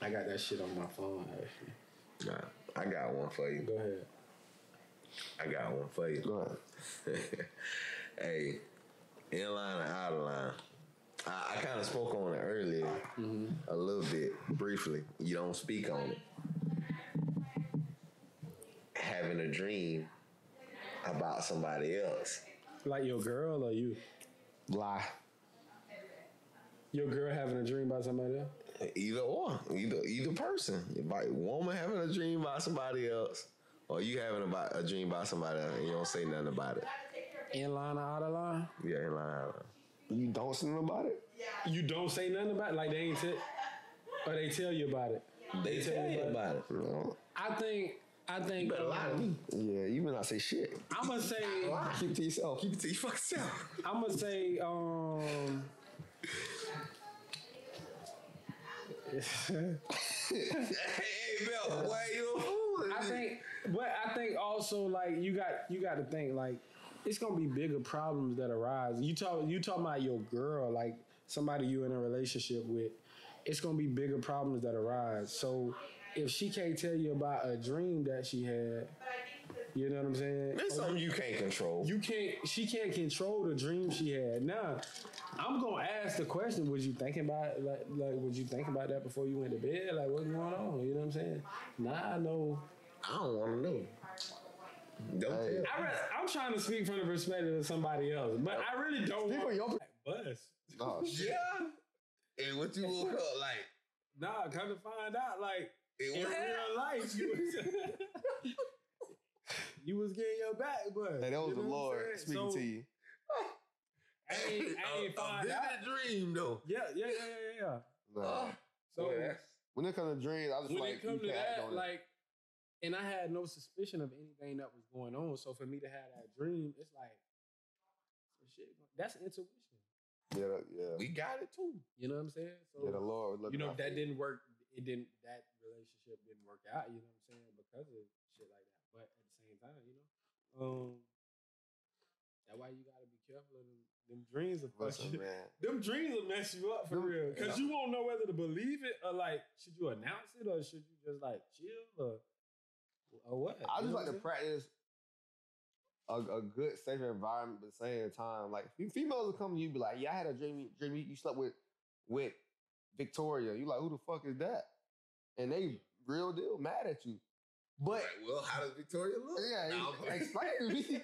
I got that shit on my phone actually. Nah, I got one for you. Go ahead. I got one for you. Go ahead. Hey, in line or out of line? I, I kind of spoke on it earlier, mm-hmm. a little bit briefly. You don't speak on it. Having a dream about somebody else, like your girl or you? Lie. Your girl having a dream about somebody else? Either or. Either either person. Your woman having a dream about somebody else or you having about a dream about somebody else and you don't say nothing about it. In line or out of line? Yeah, in line or out of line. You don't say nothing about it? You don't say nothing about it? Like they ain't t- or they tell you about it? They, they tell, tell you about it. About it. No. I think... I think you better lie to me. Yeah, you better not say shit. I'm going to say... Lie. Keep it to yourself. Keep it to your fucking self. I'm going to say... um. Hey, Bill, why are you a fool? I think, but I think also like you got you got to think like it's gonna be bigger problems that arise. You talk you talking about your girl, like somebody you in a relationship with. It's gonna be bigger problems that arise. So if she can't tell you about a dream that she had, you know what I'm saying? It's something you can't control. You can't. She can't control the dream she had. Now, I'm gonna ask the question: was you thinking about it? like like would you think about that before you went to bed? Like what's going on? You know what I'm saying? Now I know. I don't want to know. Hey. I re- I'm trying to speak from the perspective of somebody else, but I really don't speak want your... like bus. Oh, shit. Yeah. And what you woke up like? Nah, come to find out, like, in real life, you was, you was getting your back, but hey, that was you know the Lord speaking so, to you. I ain't, I ain't find out. A dream, though. Yeah, yeah, yeah, yeah, yeah. Nah. Uh, so yeah. When it comes to dreams, I was when like, it comes to that, on like, and I had no suspicion of anything that was going on. So for me to have that dream, it's like, shit, that's intuition. Yeah, yeah. We got it too. You know what I'm saying? So yeah, the Lord. You know, that didn't work. It didn't, that relationship didn't work out, you know what I'm saying? Because of shit like that. But at the same time, you know, um, that's why you gotta be careful of them, them dreams of fucking them dreams will mess you up for them, real. Cause yeah. you won't know whether to believe it or like, should you announce it or should you just like chill or or what? I you just like to practice A, a good, safe environment, but at the same time, like females will come to you and be like, yeah, I had a dream, dream you slept with with Victoria. You like, who the fuck is that? And they real deal mad at you. But right, well, how does Victoria look? Yeah, no, explain to me.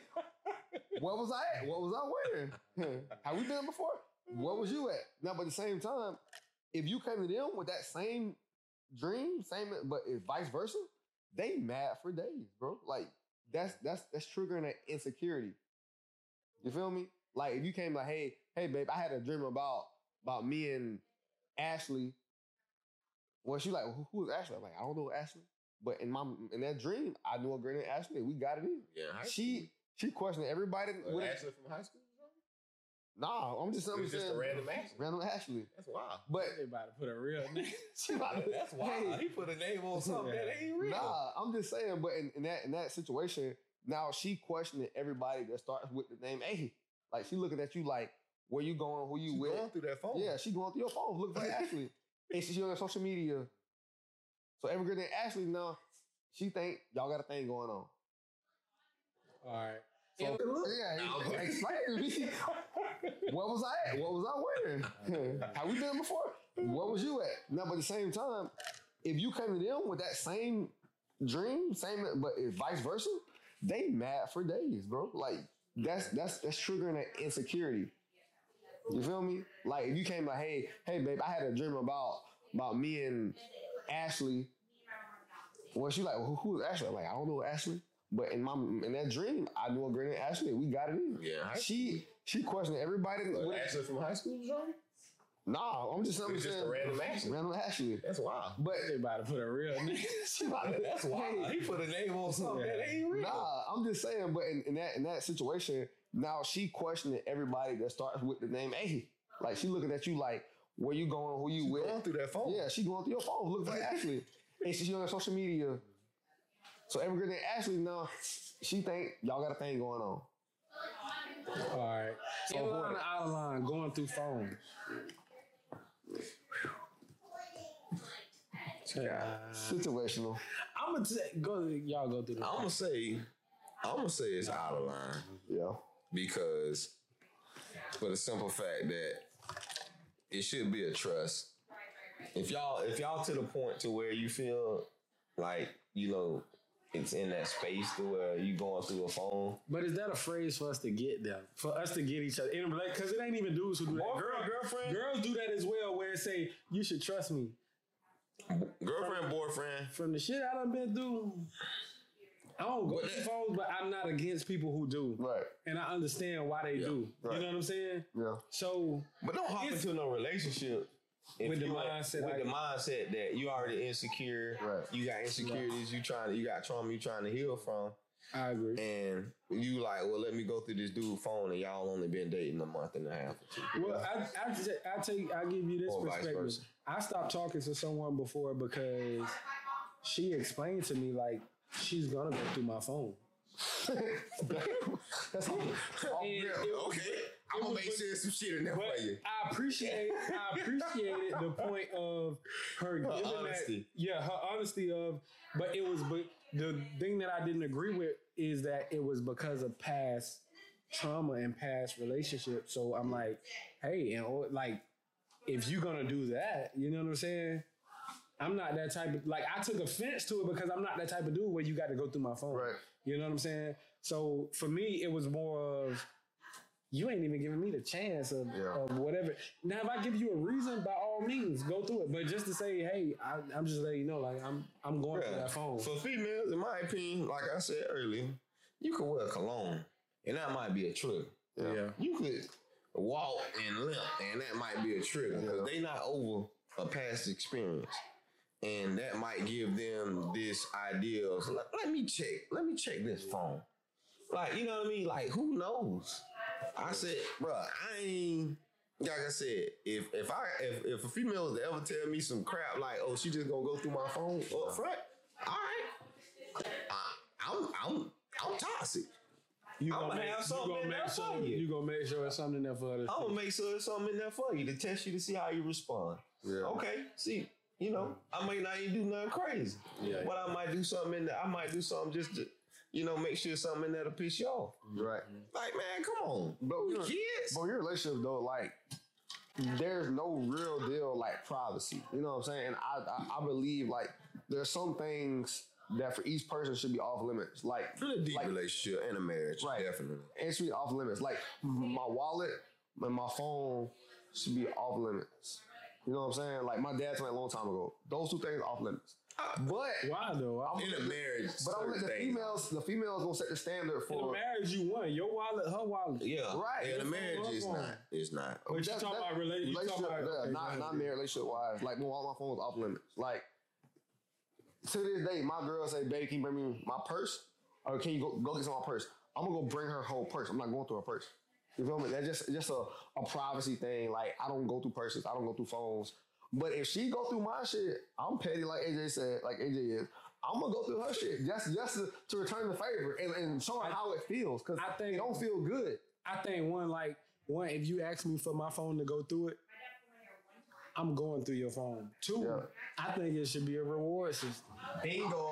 What was I at? What was I wearing? Have we done before? What was you at? Now, but at the same time, if you came to them with that same dream, same, but if vice versa, they mad for days, bro. Like, That's that's that's triggering an insecurity. You feel me? Like if you came like, hey, hey, babe, I had a dream about about me and Ashley. Well, she like, who, who's Ashley? I'm like, I don't know Ashley, but in my in that dream, I knew a girl named Ashley. We got it in. Yeah, she she questioned everybody. With Ashley from high school? Nah, I'm just something just saying. A random Ashley. Random Ashley. That's wild. But they about to put a real name. That's wild. Hey, he put a name on something that ain't real. Nah, I'm just saying. But in, in that in that situation, now she questioning everybody that starts with the name A. Like she looking at you like, where you going? Who you she with? Going through that phone. Yeah, she going through your phone looking for Ashley, and she's on social media. So every girl named Ashley now, she think y'all got a thing going on. All right. So, yeah, no. Explain to me. What was I at? What was I wearing? Have we done before? What was you at? Now, but at the same time, if you came to them with that same dream, same, but if vice versa, they mad for days, bro. Like that's that's that's triggering an insecurity. You feel me? Like if you came like, hey, hey, babe, I had a dream about about me and Ashley. Well, she like, well, who, who's Ashley? I'm like, I don't know Ashley. But in my in that dream, I knew a girl named Ashley. We got it in. Yeah, she she questioned everybody. What, Ashley from high school, John? Nah, I'm just something. Just saying, a random Ashley. Random Ashley. That's wild. But they about to put a real name. That's wild. He put a name on something yeah. that ain't real. Nah, I'm just saying. But in, in that in that situation, now she questioning everybody that starts with the name A. Like she looking at you like, where you going? Who you she with? Going through that phone. Yeah, she going through your phone. Looking like Ashley, and she's on social media. So every girl named Ashley now, she think y'all got a thing going on. All right. So in line, out of line, going through phones. Yeah. Situational. I'm gonna t- go. Y'all go through. The I'm gonna say. I'm gonna say it's out of line. Yeah. Because, for the simple fact that it should be a trust. If y'all, if y'all to the point to where you feel like you know. It's in that space to where you going through a phone. But is that a phrase for us to get there? For us to get each other? Because it ain't even dudes who do that. Girl, girlfriend. Girls do that as well where it say, you should trust me. Girlfriend, from, boyfriend. From the shit I done been through, I don't go through phones, but I'm not against people who do. Right. And I understand why they yeah, do. Right. You know what I'm saying? Yeah. So. But don't hop into no relationship. If with the mindset, like, with the mindset that you already insecure, right. you got insecurities, you trying, to, you got trauma, you trying to heal from. I agree. And you like, well, let me go through this dude's phone, and y'all only been dating a month and a half. Or two. Well, I, I, I take, I give you this or perspective. I stopped talking to someone before because she explained to me like she's gonna go through my phone. That's all. all okay. I'm gonna make sure some shit in there for you. I appreciate, I appreciated the point of her, her giving honesty. That, yeah, her honesty of, but it was, but the thing that I didn't agree with is that it was because of past trauma and past relationships. So I'm like, hey, and like, if you're gonna do that, you know what I'm saying? I'm not that type of, like, I took offense to it because I'm not that type of dude where you got to go through my phone. Right. You know what I'm saying? So for me, it was more of, you ain't even giving me the chance of, yeah. of whatever. Now, if I give you a reason, by all means, go through it. But just to say, hey, I, I'm just letting you know, like, I'm I'm going yeah. through that phone. For females, in my opinion, like I said earlier, you could wear cologne, and that might be a trigger. Yeah. yeah. You could walk and limp, and that might be a trigger. Because yeah. they not over a past experience. And that might give them this idea of, let, let me check. Let me check this phone. Like, you know what I mean? Like, who knows? I said, bro, I ain't, like I said, if if I if, if a female was to ever tell me some crap like, oh, she just gonna go through my phone up front, all right, I, I'm I'm I'm toxic. You I'm gonna, gonna have make, something gonna in there sure, for you. You gonna make sure there's something in there for us. I'm gonna make sure there's something in there for you to test you to see how you respond. Yeah. Okay, see. You know, I might not even do nothing crazy. Yeah, but yeah. I might do something in there. I might do something just to, you know, make sure something in there to piss you off. Right. Like, man, come on. But your, kids. But your relationship, though, like, there's no real deal, like, privacy. You know what I'm saying? And I, I, I believe, like, there's some things that for each person should be off limits. Like, for a deep like, relationship and a marriage. Right. Definitely. And it should be off limits. Like, my wallet and my phone should be off limits. You know what I'm saying? Like, my dad told me a long time ago, those two things are off limits. Uh, but why though? I'm in a marriage, but I'm like, the females, the females gonna set the standard for in a marriage. You won your wallet, her wallet. Yeah, right. In a marriage, it's not. It's not. But that's, you talking about relationship, relationship talking about, okay, not not married relationship wise. Like, well, all my phones off limits. Like, to this day, my girl say, "Baby, can you bring me my purse? Or can you go go get some of my purse?" I'm gonna go bring her whole purse. I'm not going through her purse. You feel me? That's just just a, a privacy thing. Like, I don't go through purses. I don't go through phones. But if she go through my shit, I'm petty like A J said, like A J is. I'm gonna go through her shit just just to, to return the favor and, and show her I, how it feels. Cause I think, it don't feel good. I think one like one, if you ask me for my phone to go through it, I'm going through your phone. Two, yeah. I think it should be a reward system. Bingo.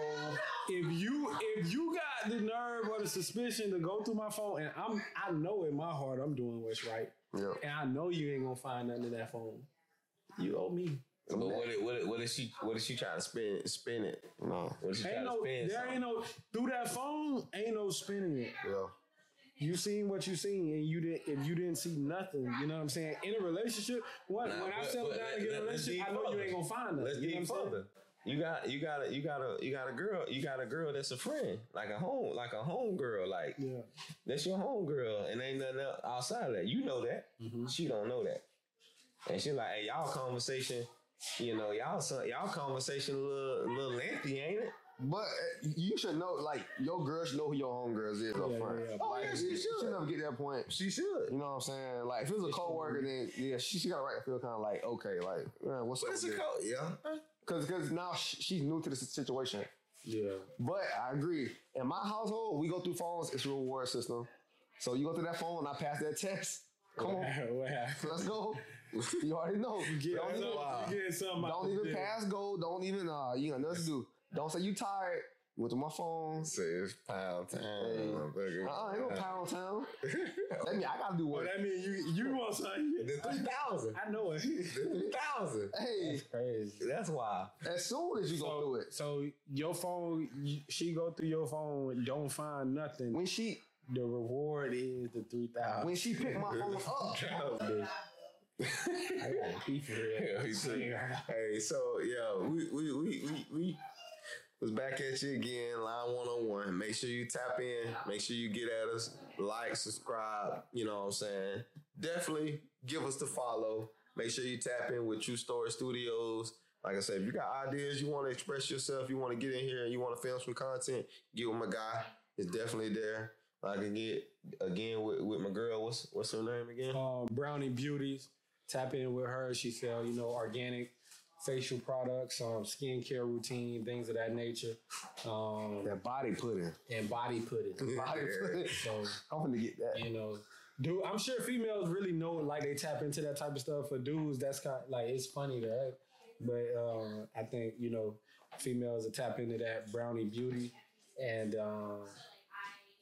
If you if you got the nerve or the suspicion to go through my phone, and I'm I know in my heart I'm doing what's right, yeah. and I know you ain't gonna find nothing in that phone. You owe me. But what is, what is, what is she what is she trying to spin spin it? No. What is she ain't trying no, to spin there something? Ain't no through that phone, ain't no spinning it. Yeah. You seen what you seen, and you didn't. If you didn't see nothing, you know what I'm saying. In a relationship, what nah, when but, I settle down and get a relationship, I know further. You ain't gonna find that. Let's you deep further. You got, you got, a, you got a, you got a girl. You got a girl that's a friend, like a home, like a home girl, like yeah. that's your home girl, and ain't nothing else outside of that. You know that. Mm-hmm. She don't know that, and she like, hey, y'all conversation, you know, y'all son, y'all conversation a little, little lengthy, ain't it? But you should know, like, your girl should know who your homegirls is up yeah, front. Yeah, yeah. Oh, like, yeah, she, she should. She never get that point. She should. You know what I'm saying? Like, if it was a coworker, then, yeah, she, she got a right to feel kind of like, okay, like, man, what's what up with co- Yeah. Because cause now she, she's new to the situation. Yeah. But I agree. In my household, we go through phones. It's a reward system. So you go through that phone, and I pass that test. Come on. Let's go. You already know. You don't even, wow. don't even pass go. Don't even, uh, you got nothing to do. Don't say you tired. You went to my phone. Say it's pound town. Hey. Uh-uh, ain't no pound town. That mean I gotta do work. Well, that mean you you want something. The three thousand. I know it. The three thousand. Hey. That's crazy. That's wild. As soon as you so, go through it. So your phone, she go through your phone, don't find nothing. When she... The reward is the three thousand. When she picked my phone up. I gotta pee for real. Hey, so, yo, we, we, we, we, we. was back at you again, Line one oh one. Make sure you tap in. Make sure you get at us. Like, subscribe. You know what I'm saying? Definitely give us the follow. Make sure you tap in with True Story Studios. Like I said, if you got ideas, you want to express yourself, you want to get in here, and you want to film some content, get with my guy. It's definitely there. I can get, again, with, with my girl. What's what's her name again? Um, Brownie Beauties. Tap in with her. She sell, you know, organic facial products, um, skincare routine, things of that nature. Um, that body pudding. And body pudding. Body pudding. So, I'm going to get that. You know, dude, I'm sure females really know, like, they tap into that type of stuff. For dudes, that's kind of, like, it's funny to act. But um, I think, you know, females will tap into that Brownie Beauty. And, um,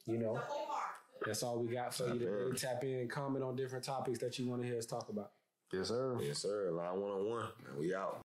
you know, that's all we got for you to really tap in and comment on different topics that you want to hear us talk about. Yes, sir. Yes, sir. Line one oh one. We out.